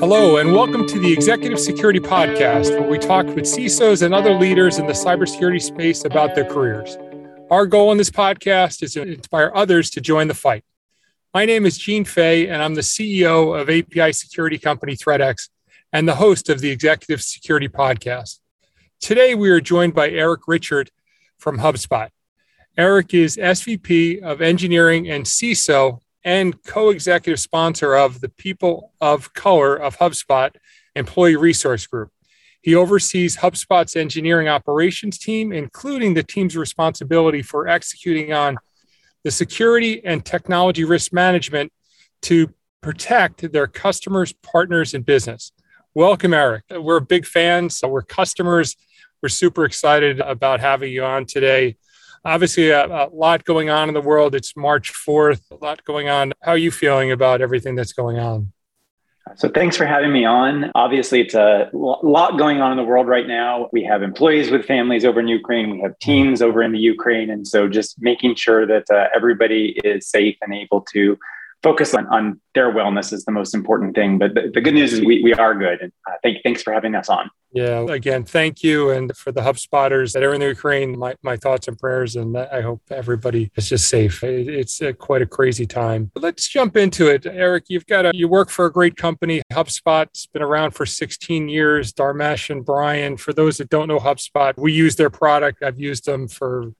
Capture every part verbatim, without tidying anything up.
Hello, and welcome to the Executive Security Podcast, where we talk with C I S Os and other leaders in the cybersecurity space about their careers. Our goal in this podcast is to inspire others to join the fight. My name is Gene Fay, and I'm the C E O of A P I security company ThreatX and the host of the Executive Security Podcast. Today, we are joined by Eric Richard from HubSpot. Eric is S V P of Engineering and C I S O and co-executive sponsor of the People of Color of HubSpot Employee Resource Group. He oversees HubSpot's engineering operations team, including the team's responsibility for executing on the security and technology risk management to protect their customers, partners, and business. Welcome, Eric. We're big fans. So we're customers. We're super excited about having you on today. Obviously, a, a lot going on in the world. It's March fourth, a lot going on. How are you feeling about everything that's going on? So thanks for having me on. Obviously, it's a lot going on in the world right now. We have employees with families over in Ukraine. We have teams over in the Ukraine. And so just making sure that uh, everybody is safe and able to focus on, on their wellness is the most important thing. But the, the good news is we, we are good. And uh, thank, thanks for having us on. Yeah, again, thank you. And for the HubSpotters that are in the Ukraine, my, my thoughts and prayers. And I hope everybody is just safe. It, it's a, quite a crazy time. But let's jump into it. Eric, you've got a, you work for a great company. HubSpot's been around for sixteen years. Dharmesh and Brian, for those that don't know HubSpot, we use their product. I've used them for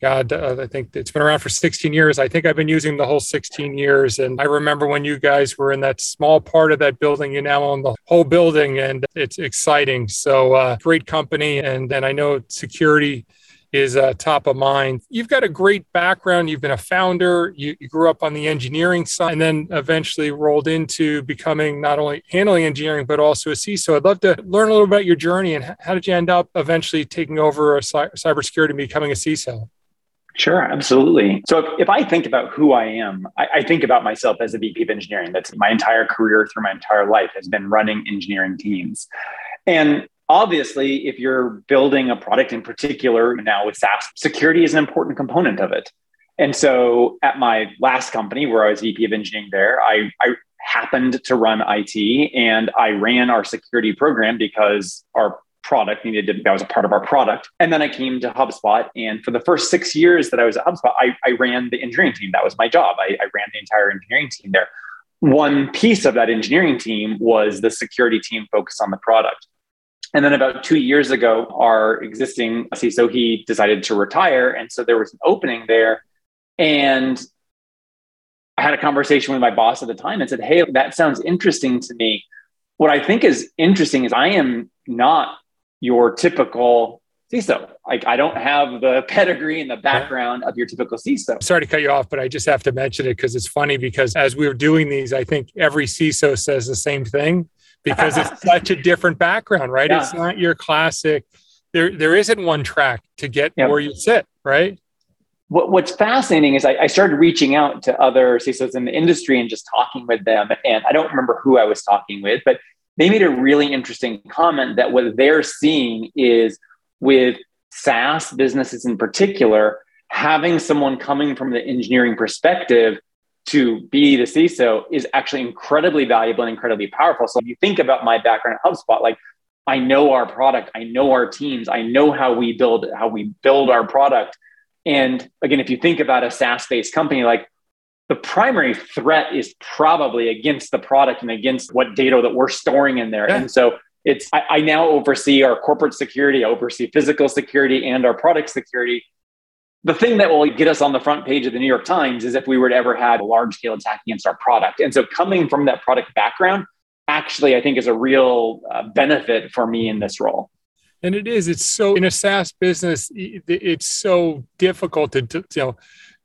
God, uh, I think it's been around for sixteen years. I think I've been using the whole sixteen years. And I remember when you guys were in that small part of that building, you now own the whole building, and it's exciting. So uh, great company. And, and I know security is uh, top of mind. You've got a great background. You've been a founder. You, you grew up on the engineering side and then eventually rolled into becoming not only handling engineering, but also a C I S O. I'd love to learn a little about your journey and how did you end up eventually taking over a cy- cybersecurity and becoming a C I S O? Sure, absolutely. So if, if I think about who I am, I, I think about myself as a V P of engineering. That's my entire career through my entire life has been running engineering teams. And obviously, if you're building a product in particular, now with SaaS, security is an important component of it. And so at my last company where I was V P of engineering there, I, I happened to run I T and I ran our security program because our product needed to, that was a part of our product. And then I came to HubSpot. And for the first six years that I was at HubSpot, I, I ran the engineering team. That was my job. I, I ran the entire engineering team there. One piece of that engineering team was the security team focused on the product. And then about two years ago, our existing C I S O, he decided to retire. And so there was an opening there. And I had a conversation with my boss at the time and said, hey, that sounds interesting to me. What I think is interesting is I am not your typical C I S O. Like, I don't have the pedigree and the background of your typical C I S O. Sorry to cut you off, but I just have to mention it because it's funny because as we were doing these, I think every C I S O says the same thing because it's such a different background, right? Yeah. It's not your classic. There, there isn't one track to get yep. where you sit, right? What, what's fascinating is I, I started reaching out to other C I S Os in the industry and just talking with them. And I don't remember who I was talking with, but they made a really interesting comment that what they're seeing is with SaaS businesses in particular, having someone coming from the engineering perspective to be the C I S O is actually incredibly valuable and incredibly powerful. So if you think about my background at HubSpot, like I know our product, I know our teams, I know how we build, how we build our product. And again, if you think about a SaaS-based company, like the primary threat is probably against the product and against what data that we're storing in there. Yeah. And so it's, I, I now oversee our corporate security, I oversee physical security and our product security. The thing that will get us on the front page of the New York Times is if we were to ever have a large scale attack against our product. And so coming from that product background, actually, I think is a real uh, benefit for me in this role. And it is, it's so, in a SaaS business, it's so difficult to, you know,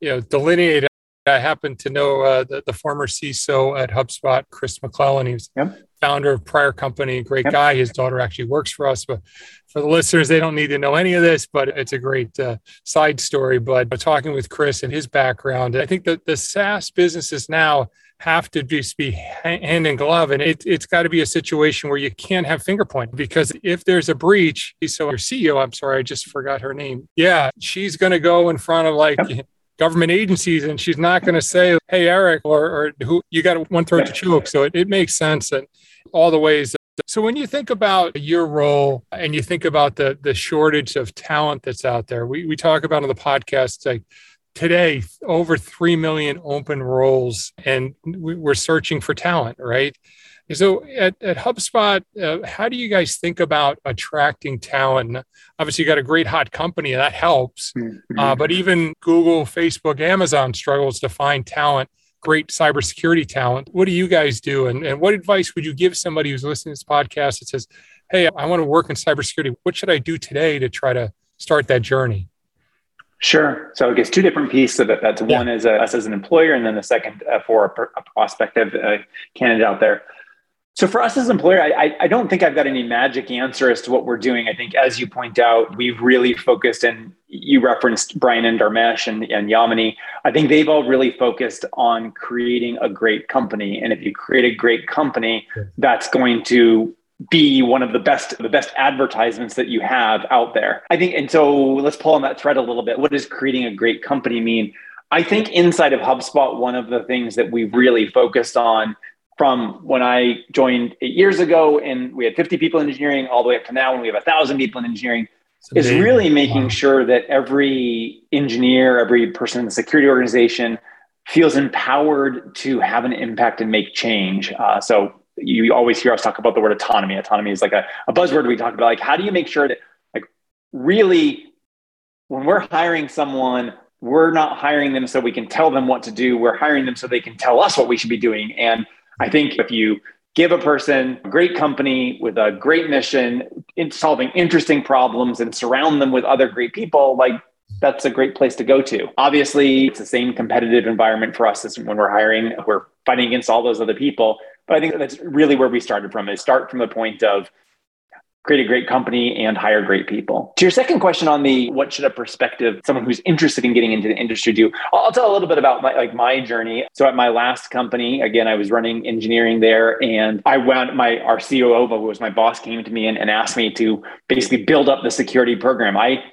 you know, delineate. I happen to know uh, the, the former C I S O at HubSpot, Chris McClellan. He was yep. founder of prior company, great yep. guy. His daughter actually works for us. But for the listeners, they don't need to know any of this, but it's a great uh, side story. But uh, talking with Chris and his background, I think that the SaaS businesses now have to just be hand in glove. And it, it's got to be a situation where you can't have finger point, because if there's a breach, so your C E O, I'm sorry, I just forgot her name. Yeah, she's going to go in front of like yep. government agencies, and she's not going to say, hey, Eric, or, or who you got one throat yeah. to choke. So it, it makes sense in all the ways. So when you think about your role and you think about the the shortage of talent that's out there, we, we talk about on the podcast, like today, over three million open roles, and we're searching for talent, right? So at, at HubSpot, uh, how do you guys think about attracting talent? Obviously, you got a great hot company, and that helps. Mm-hmm. Uh, but even Google, Facebook, Amazon struggles to find talent, great cybersecurity talent. What do you guys do? And, and what advice would you give somebody who's listening to this podcast that says, hey, I want to work in cybersecurity. What should I do today to try to start that journey? Sure. So I guess two different pieces of it. That's yeah. one is uh, us as an employer, and then the second uh, for a, per- a prospective uh, candidate out there. So for us as an employer, I, I don't think I've got any magic answer as to what we're doing. I think, as you point out, we've really focused, and you referenced Brian and Dharmesh and, and Yamini. I think they've all really focused on creating a great company. And if you create a great company, that's going to be one of the best, the best advertisements that you have out there. I think, and so let's pull on that thread a little bit. What does creating a great company mean? I think inside of HubSpot, one of the things that we've really focused on from when I joined eight years ago and we had fifty people in engineering all the way up to now when we have a thousand people in engineering is really making wow. sure that every engineer, every person in the security organization feels empowered to have an impact and make change. Uh, so you always hear us talk about the word autonomy. Autonomy is like a, a buzzword we talk about. Like, how do you make sure that, like, really, when we're hiring someone, we're not hiring them so we can tell them what to do. We're hiring them so they can tell us what we should be doing. And I think if you give a person a great company with a great mission, in solving interesting problems, and surround them with other great people, like, that's a great place to go to. Obviously, it's the same competitive environment for us as when we're hiring. We're fighting against all those other people. But I think that's really where we started from, is start from the point of create a great company and hire great people. To your second question on the what should a prospective, someone who's interested in getting into the industry, do, I'll tell a little bit about my, like my journey. So at my last company, again, I was running engineering there, and I went, my, our C O O, who was my boss, came to me and, and asked me to basically build up the security program. I,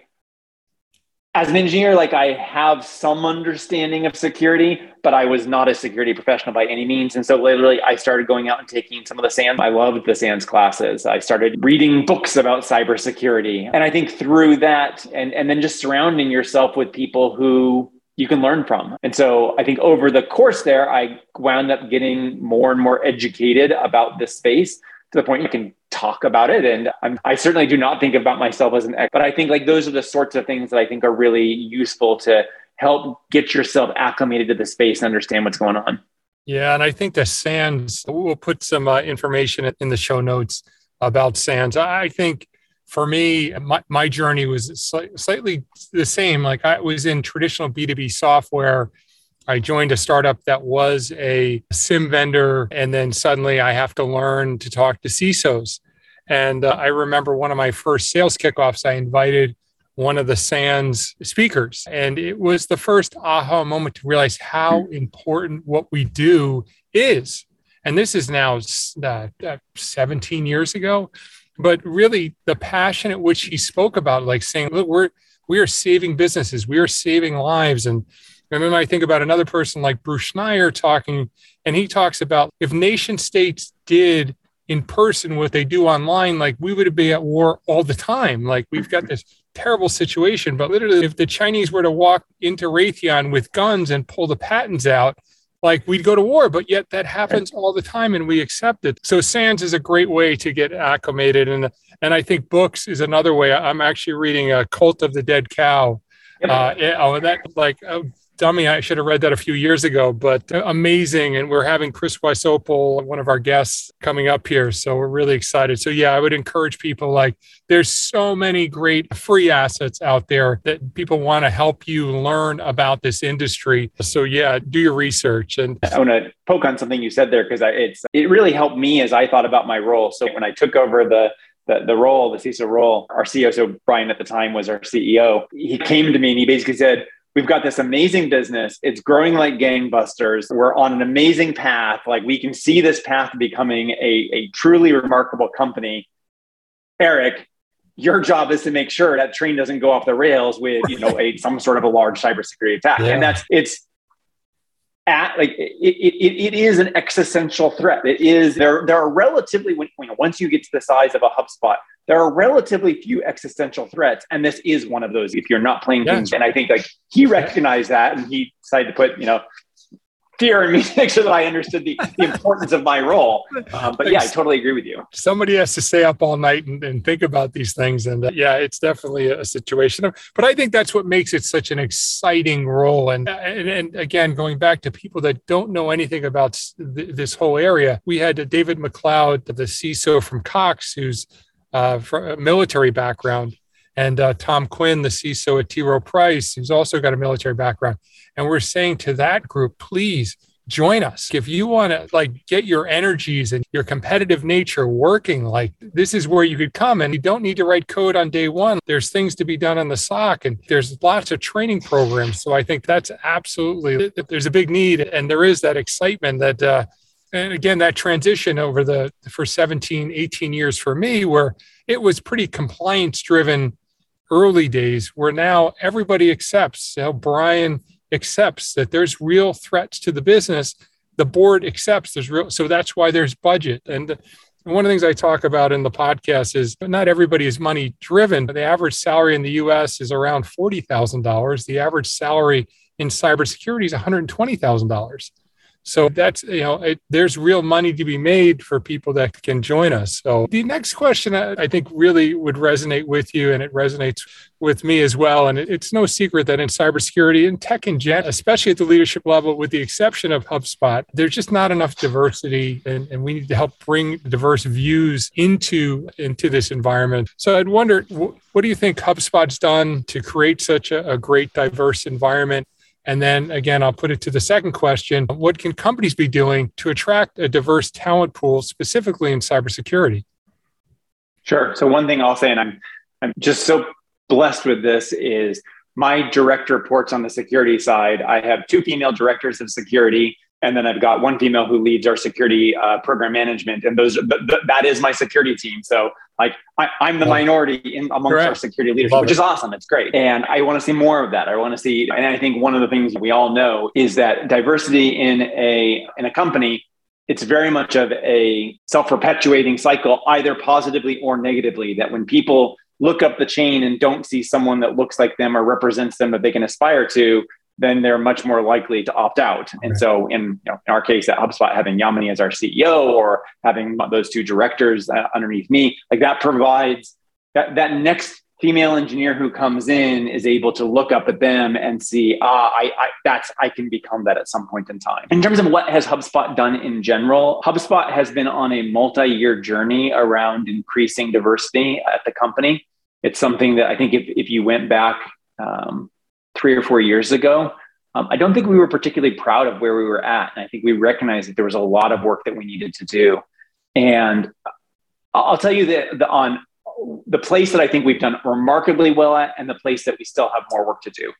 as an engineer, like, I have some understanding of security, but I was not a security professional by any means. And so literally I started going out and taking some of the SANS. I loved the SANS classes. I started reading books about cybersecurity. And I think through that, and, and then just surrounding yourself with people who you can learn from. And so I think over the course there, I wound up getting more and more educated about this space, to the point you can talk about it. And I'm, I certainly do not think about myself as an ex, but I think, like, those are the sorts of things that I think are really useful to help get yourself acclimated to the space and understand what's going on. Yeah. And I think the SANS, we'll put some uh, information in the show notes about SANS. I think for me, my, my journey was sli- slightly the same. Like, I was in traditional B two B software. I joined a startup that was a SIM vendor, and then suddenly I have to learn to talk to C I S Os. And uh, I remember one of my first sales kickoffs, I invited one of the SANS speakers, and it was the first aha moment to realize how important what we do is. And this is now uh, seventeen years ago, but really the passion at which he spoke about, like, saying, look, we're, we are saving businesses, we are saving lives. And I mean, I think about another person like Bruce Schneier talking, and he talks about if nation states did in person what they do online, like, we would be at war all the time. Like, we've got this terrible situation, but literally if the Chinese were to walk into Raytheon with guns and pull the patents out, like, we'd go to war, but yet that happens all the time and we accept it. So SANS is a great way to get acclimated. And, and I think books is another way. I'm actually reading a Cult of the Dead Cow. Uh, yeah, oh, that like... Uh, Dummy, I should have read that a few years ago, but amazing. And we're having Chris Wysopal, one of our guests, coming up here. So we're really excited. So yeah, I would encourage people, like, there's so many great free assets out there that people want to help you learn about this industry. So yeah, do your research. And I want to poke on something you said there, because it's it really helped me as I thought about my role. So when I took over the The, the role, the C I S O role, our C E O, so Brian at the time was our C E O, he came to me and he basically said, We've got this amazing business. It's growing like gangbusters. We're on an amazing path. Like, we can see this path becoming a, a truly remarkable company. Eric, your job is to make sure that train doesn't go off the rails with, you know, a some sort of a large cybersecurity attack. Yeah. And that's, it's at like, it, it, it is an existential threat. It is, there, there are relatively, when, you know, once you get to the size of a HubSpot, there are relatively few existential threats. And this is one of those, if you're not playing games. Yeah. And I think like he recognized that, and he decided to put, you know, fear in me to make sure that I understood the, the importance of my role. Um, but yeah, I totally agree with you. Somebody has to stay up all night and, and think about these things. And uh, yeah, it's definitely a situation. But I think that's what makes it such an exciting role. And, and, and again, going back to people that don't know anything about th- this whole area, we had uh, David McLeod, the C I S O from Cox, who's uh, from a military background. And uh, Tom Quinn, the C I S O at T. Rowe Price, who's also got a military background. And we're saying to that group, please join us. If you want to like get your energies and your competitive nature working, like this is where you could come, and you don't need to write code on day one. There's things to be done on the S O C, and there's lots of training programs. So I think that's absolutely, there's a big need. And there is that excitement that, uh, and again, that transition over the, for seventeen, eighteen years for me, where it was pretty compliance driven early days, where now everybody accepts, you know, Brian accepts that there's real threats to the business. The board accepts there's real, so that's why there's budget. And one of the things I talk about in the podcast is not everybody is money driven. The average salary in the U S is around forty thousand dollars. The average salary in cybersecurity is one hundred twenty thousand dollars. So that's, you know, it, there's real money to be made for people that can join us. So the next question I, I think really would resonate with you, and it resonates with me as well. And it, it's no secret that in cybersecurity and tech in general, especially at the leadership level, with the exception of HubSpot, there's just not enough diversity. And, and we need to help bring diverse views into, into this environment. So I'd wonder, wh- what do you think HubSpot's done to create such a, a great diverse environment? And then again, I'll put it to the second question. What can companies be doing to attract a diverse talent pool, specifically in cybersecurity? Sure. So one thing I'll say, and I'm I'm just so blessed with this, is my direct reports on the security side. I have two female directors of security, and then I've got one female who leads our security uh, program management. And those th- th- that is my security team. So like I, I'm the minority in amongst Correct. Our security leadership, Love which it. Is awesome. It's great. And I want to see more of that. I want to see, and I think one of the things we all know is that diversity in a, in a company, it's very much of a self-perpetuating cycle, either positively or negatively, that when people look up the chain and don't see someone that looks like them or represents them that they can aspire to, then they're much more likely to opt out. And right. so in, you know, in our case at HubSpot, having Yamini as our C E O or having those two directors uh, underneath me, like that provides that, that next female engineer who comes in is able to look up at them and see, ah, I, I that's I can become that at some point in time. In terms of what has HubSpot done in general, HubSpot has been on a multi-year journey around increasing diversity at the company. It's something that I think if, if you went back, um, three or four years ago, um, I don't think we were particularly proud of where we were at. And I think we recognized that there was a lot of work that we needed to do. And I'll tell you that the, on the place that I think we've done remarkably well at, and the place that we still have more work to do.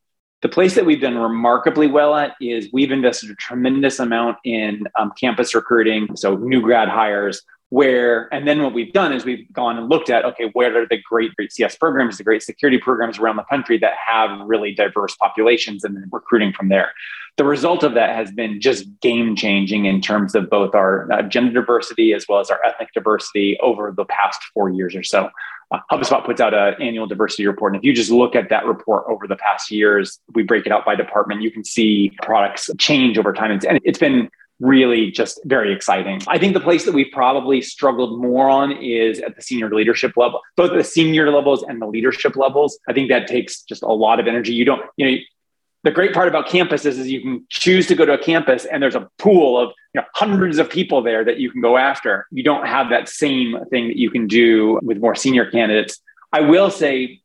The place that we've done remarkably well at is we've invested a tremendous amount in um, campus recruiting, so new grad hires, where, and then what we've done is we've gone and looked at, okay, where are the great, great C S programs, the great security programs around the country that have really diverse populations, and then recruiting from there. The result of that has been just game changing in terms of both our uh, gender diversity as well as our ethnic diversity over the past four years or so. Uh, HubSpot puts out an annual diversity report. And if you just look at that report over the past years, we break it out by department, you can see products change over time. It's, and it's been really just very exciting. I think the place that we've probably struggled more on is at the senior leadership level, both the senior levels and the leadership levels. I think that takes just a lot of energy. You don't, you know, the great part about campuses is you can choose to go to a campus and there's a pool of, you know, hundreds of people there that you can go after. You don't have that same thing that you can do with more senior candidates. I will say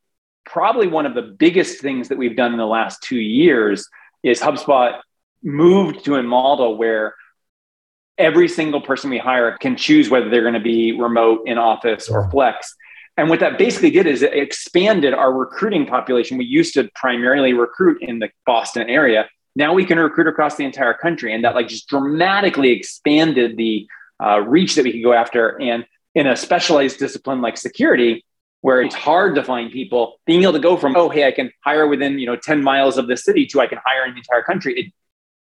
probably one of the biggest things that we've done in the last two years is HubSpot moved to a model where every single person we hire can choose whether they're going to be remote, in office, or flex. And what that basically did is it expanded our recruiting population. We used to primarily recruit in the Boston area. Now we can recruit across the entire country. And that like just dramatically expanded the uh, reach that we could go after. And in a specialized discipline like security, where it's hard to find people, being able to go from, oh, hey, I can hire within, you know, ten miles of the city to I can hire in the entire country. It,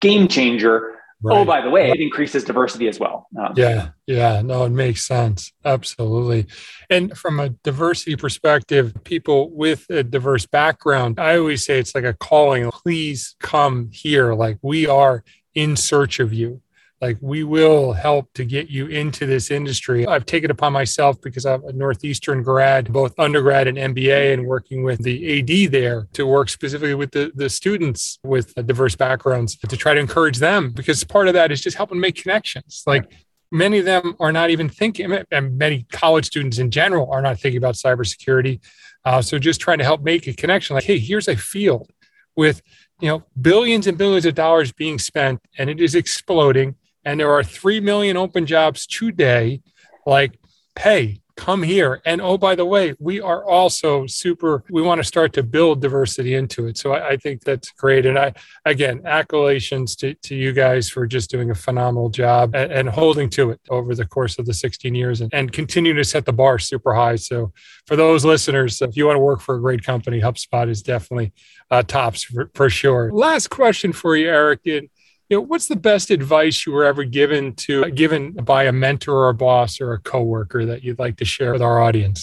game changer. Right. Oh, by the way, it increases diversity as well. Um, yeah. Yeah. No, it makes sense. Absolutely. And from a diversity perspective, people with a diverse background, I always say it's like a calling, please come here. Like we are in search of you. Like we will help to get you into this industry. I've taken upon myself because I'm a Northeastern grad, both undergrad and M B A, and working with the A D there to work specifically with the, the students with diverse backgrounds to try to encourage them, because part of that is just helping make connections. Like many of them are not even thinking, and many college students in general are not thinking about cybersecurity. Uh, so just trying to help make a connection like, hey, here's a field with, you know, billions and billions of dollars being spent and it is exploding. And there are three million open jobs today, like, hey, come here. And oh, by the way, we are also super, we want to start to build diversity into it. So I, I think that's great. And I, again, accolades to, to you guys for just doing a phenomenal job and, and holding to it over the course of the sixteen years and, and continue to set the bar super high. So for those listeners, if you want to work for a great company, HubSpot is definitely uh, tops for, for sure. Last question for you, Eric. In, You know, what's the best advice you were ever given to given by a mentor or a boss or a coworker that you'd like to share with our audience?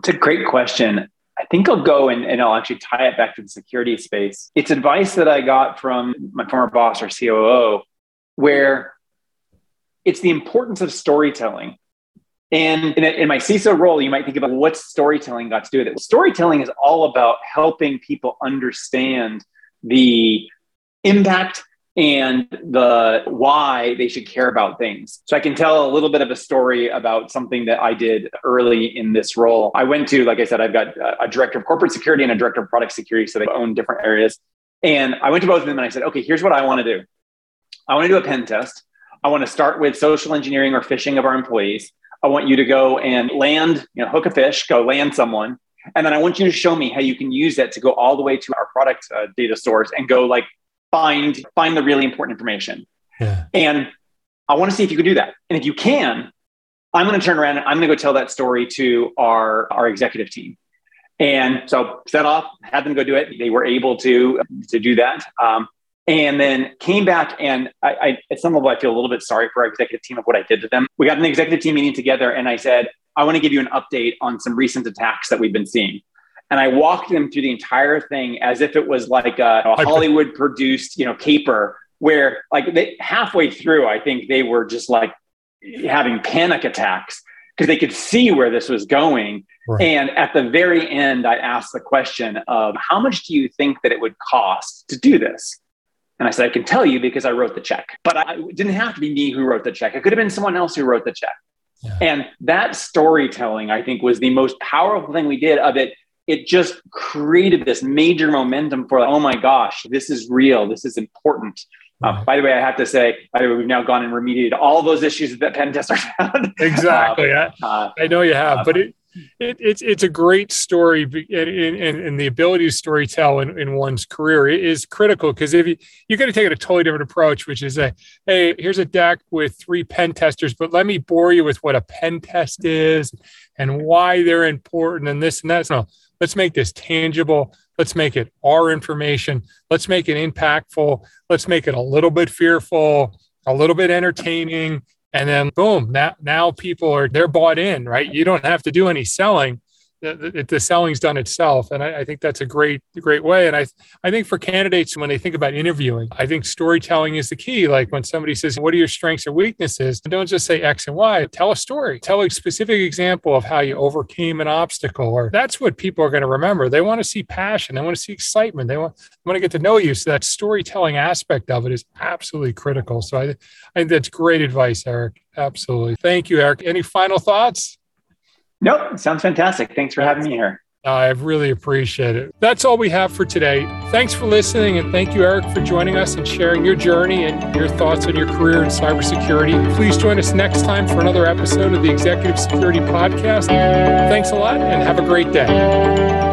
It's a great question. I think I'll go and, and I'll actually tie it back to the security space. It's advice that I got from my former boss or C O O, where it's the importance of storytelling. And in, in my C I S O role, you might think about what's storytelling got to do with it. Storytelling is all about helping people understand the impact and the why they should care about things. So I can tell a little bit of a story about something that I did early in this role. I went to, like I said, I've got a director of corporate security and a director of product security. So they own different areas. And I went to both of them and I said, okay, here's what I want to do. I want to do a pen test. I want to start with social engineering or phishing of our employees. I want you to go and land, you know, hook a fish, go land someone. And then I want you to show me how you can use that to go all the way to our product uh, data stores and go like find, find the really important information. Yeah. And I want to see if you can do that. And if you can, I'm going to turn around and I'm going to go tell that story to our, our executive team. And so set off, had them go do it. They were able to, to do that. Um, And then came back and I, I, at some level, I feel a little bit sorry for our executive team of what I did to them. We got an executive team meeting together and I said, I want to give you an update on some recent attacks that we've been seeing. And I walked them through the entire thing as if it was like a, a Hollywood produced, you know, caper where like they, halfway through, I think they were just like having panic attacks because they could see where this was going. Right. And at the very end, I asked the question of how much do you think that it would cost to do this? And I said, I can tell you because I wrote the check, but I, it didn't have to be me who wrote the check. It could have been someone else who wrote the check. Yeah. And that storytelling, I think, was the most powerful thing we did of it. It just created this major momentum for, like, oh my gosh, this is real. This is important. Right. Um, by the way, I have to say, by the way, we've now gone and remediated all those issues that pen testers found. Exactly. um, I, uh, I know you have, uh, but it, It, it's it's a great story, and, and, and the ability to storytell in, in one's career is critical, because if you, you're going to take a totally different approach, which is a, hey, here's a deck with three pen testers, but let me bore you with what a pen test is and why they're important and this and that. So let's make this tangible. Let's make it our information. Let's make it impactful. Let's make it a little bit fearful, a little bit entertaining. And then boom, now, now people are, they're bought in, right? You don't have to do any selling. The, the, the selling's done itself. And I, I think that's a great, great way. And I, I think for candidates, when they think about interviewing, I think storytelling is the key. Like when somebody says, what are your strengths or weaknesses? Don't just say X and Y, tell a story, tell a specific example of how you overcame an obstacle, or that's what people are going to remember. They want to see passion. They want to see excitement. They want, they want to get to know you. So that storytelling aspect of it is absolutely critical. So I, I think that's great advice, Eric. Absolutely. Thank you, Eric. Any final thoughts? Nope. Sounds fantastic. Thanks for having me here. I really appreciate it. That's all we have for today. Thanks for listening, and thank you, Eric, for joining us and sharing your journey and your thoughts on your career in cybersecurity. Please join us next time for another episode of the Executive Security Podcast. Thanks a lot, and have a great day.